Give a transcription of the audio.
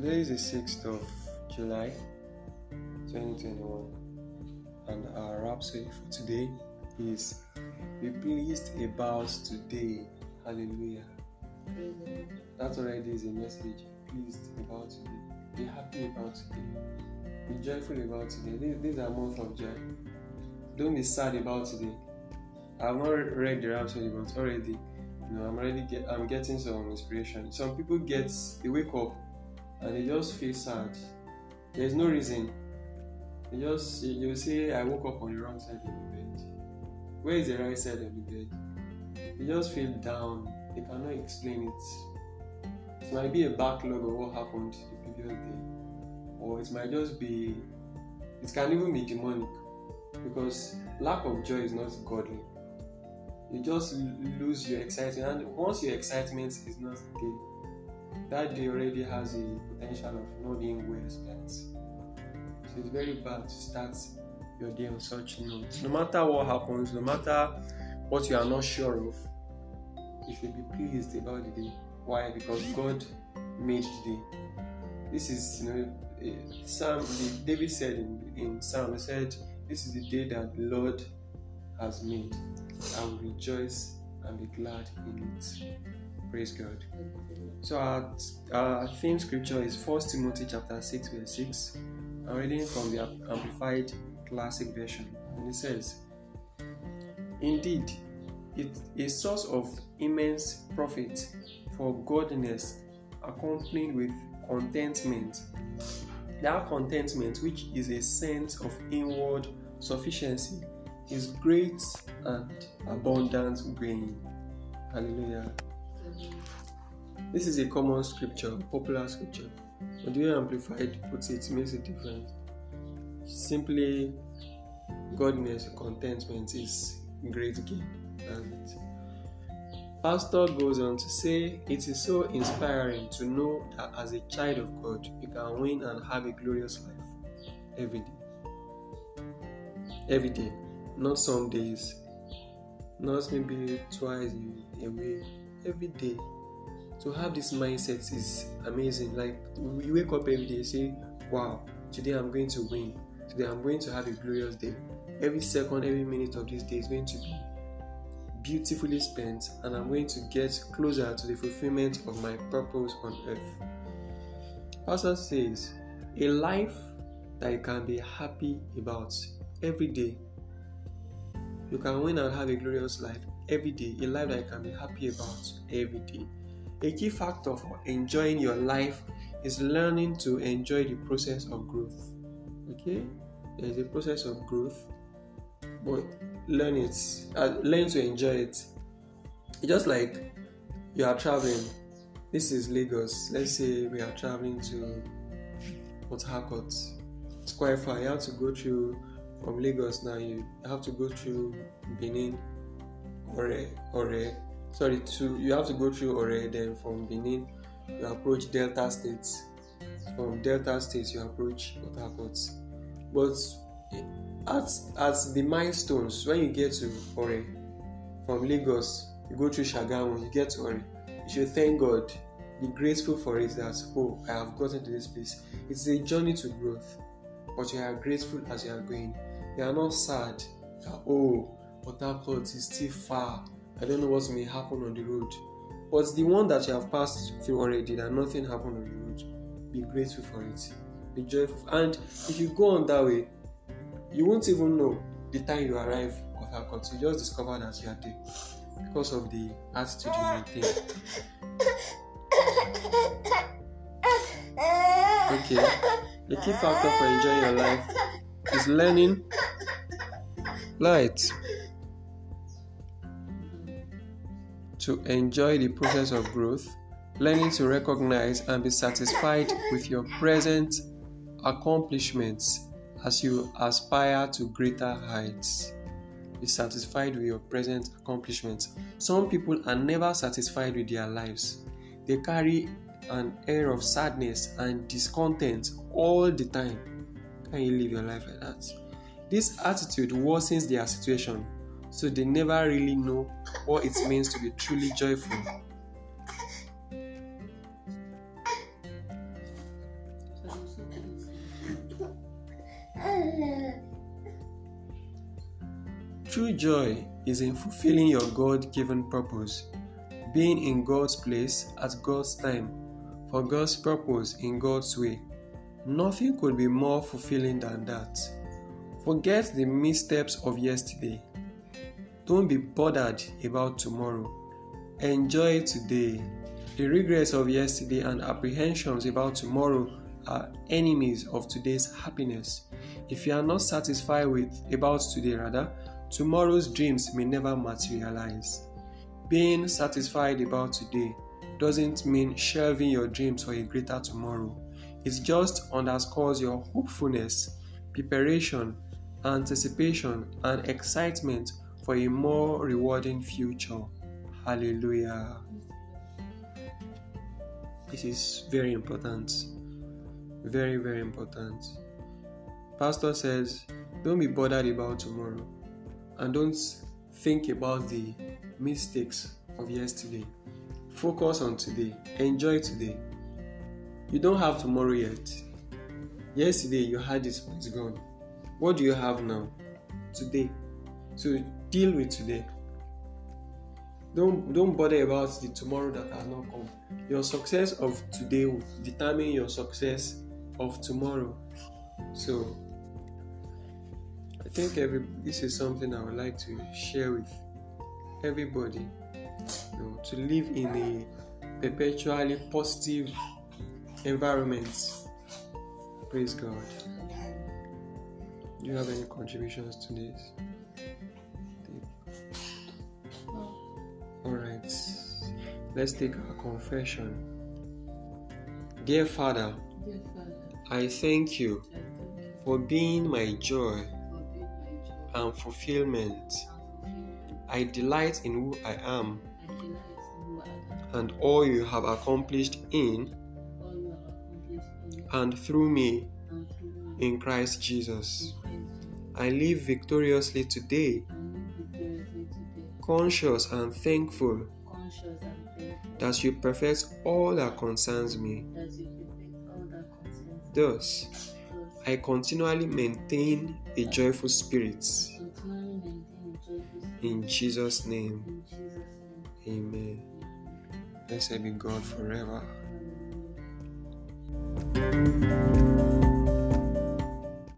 Today is the 6th of July 2021, and our rhapsody for today is "Be pleased about today." Hallelujah. That already is a message. Pleased about today. Be happy about today. Be joyful about today. This is a month of joy. Don't be sad about today. I've not read the rhapsody, but already, I'm getting some inspiration. Some people they wake up and they just feel sad. There's no reason. You'll say, I woke up on the wrong side of the bed. Where is the right side of the bed? They just feel down. They cannot explain it. It might be a backlog of what happened the previous day, or it might just be. It can even be demonic, because lack of joy is not godly. You just lose your excitement, and once your excitement is not there, that day already has a potential of not being well spent. So it's very bad to start your day on such notes. No matter what happens, no matter what you are not sure of, you should be pleased about the day. Why? Because God made the day. This is, Psalm. David said in Psalm, he said, "This is the day that the Lord has made. I will rejoice and be glad in it." Praise God. So our theme scripture is First Timothy chapter 6 verse 6. I'm reading from the Amplified Classic Version, and it says, "Indeed, it is a source of immense profit for godliness, accompanied with contentment. That contentment, which is a sense of inward sufficiency, is great and abundant gain." Hallelujah. This is a common scripture, popular scripture. But the way Amplified puts it makes a difference. Simply, godliness, contentment is great gain. That's it. Pastor goes on to say, "It is so inspiring to know that as a child of God, you can win and have a glorious life every day. Every day. Not some days, not maybe twice a week, every day." To have this mindset is amazing. Like, we wake up every day and say, "Wow, today I'm going to win. Today I'm going to have a glorious day. Every second, every minute of this day is going to be beautifully spent, and I'm going to get closer to the fulfillment of my purpose on earth." Pastor says, "A life that you can be happy about every day. You can win and have a glorious life every day, a life that you can be happy about every day. A key factor for enjoying your life is learning to enjoy the process of growth." Okay? There is a process of growth, but learn to enjoy it. Just like you are traveling. This is Lagos. Let's say we are traveling to Port Harcourt. It's quite far. You have to go through. From Lagos now, you have to go through Benin, you have to go through Ore, then from Benin, you approach Delta States. From Delta States, you approach Port Harcourt. But at the milestones, when you get to Ore, from Lagos, you go through Shagamu, you get to Ore, you should thank God, be grateful for it that, oh, I have gotten to this place. It's a journey to growth, but you are grateful as you are going. You are not sad that, oh, Port Harcourt is still far. I don't know what may happen on the road. But the one that you have passed through already, that nothing happened on the road, be grateful for it. Be joyful. And if you go on that way, you won't even know the time you arrive at Port Harcourt. You just discover that you are there because of the attitude you maintain. Okay. The key factor for enjoying your life is learning. Light. To enjoy the process of growth, learning to recognize and be satisfied with your present accomplishments as you aspire to greater heights. Be satisfied with your present accomplishments. Some people are never satisfied with their lives. They carry an air of sadness and discontent all the time. Can you live your life like that? This attitude worsens their situation, so they never really know what it means to be truly joyful. True joy is in fulfilling your God-given purpose, being in God's place at God's time, for God's purpose in God's way. Nothing could be more fulfilling than that. Forget the missteps of yesterday. Don't be bothered about tomorrow. Enjoy today. The regrets of yesterday and apprehensions about tomorrow are enemies of today's happiness. If you are not satisfied with about today, tomorrow's dreams may never materialize. Being satisfied about today doesn't mean shelving your dreams for a greater tomorrow. It just underscores your hopefulness, preparation, anticipation, and excitement for a more rewarding future. Hallelujah. This is very important. Very, very important. Pastor says, don't be bothered about tomorrow, and don't think about the mistakes of yesterday. Focus on today. Enjoy today. You don't have tomorrow yet. Yesterday you had it, it's gone. What do you have now? Today. So deal with today. Don't bother about the tomorrow that has not come. Your success of today will determine your success of tomorrow. So I think this is something I would like to share with everybody, to live in a perpetually positive environment. Praise God. Do you have any contributions to this? Alright, let's take our confession. Dear Father, I thank you for being my joy and fulfillment. I delight in who I am and all you have accomplished in and through me in Christ Jesus. I live victoriously today, conscious and thankful that you perfect all that concerns me. Thus, I continually maintain a joyful spirit. In Jesus' name, amen. Blessed be God forever.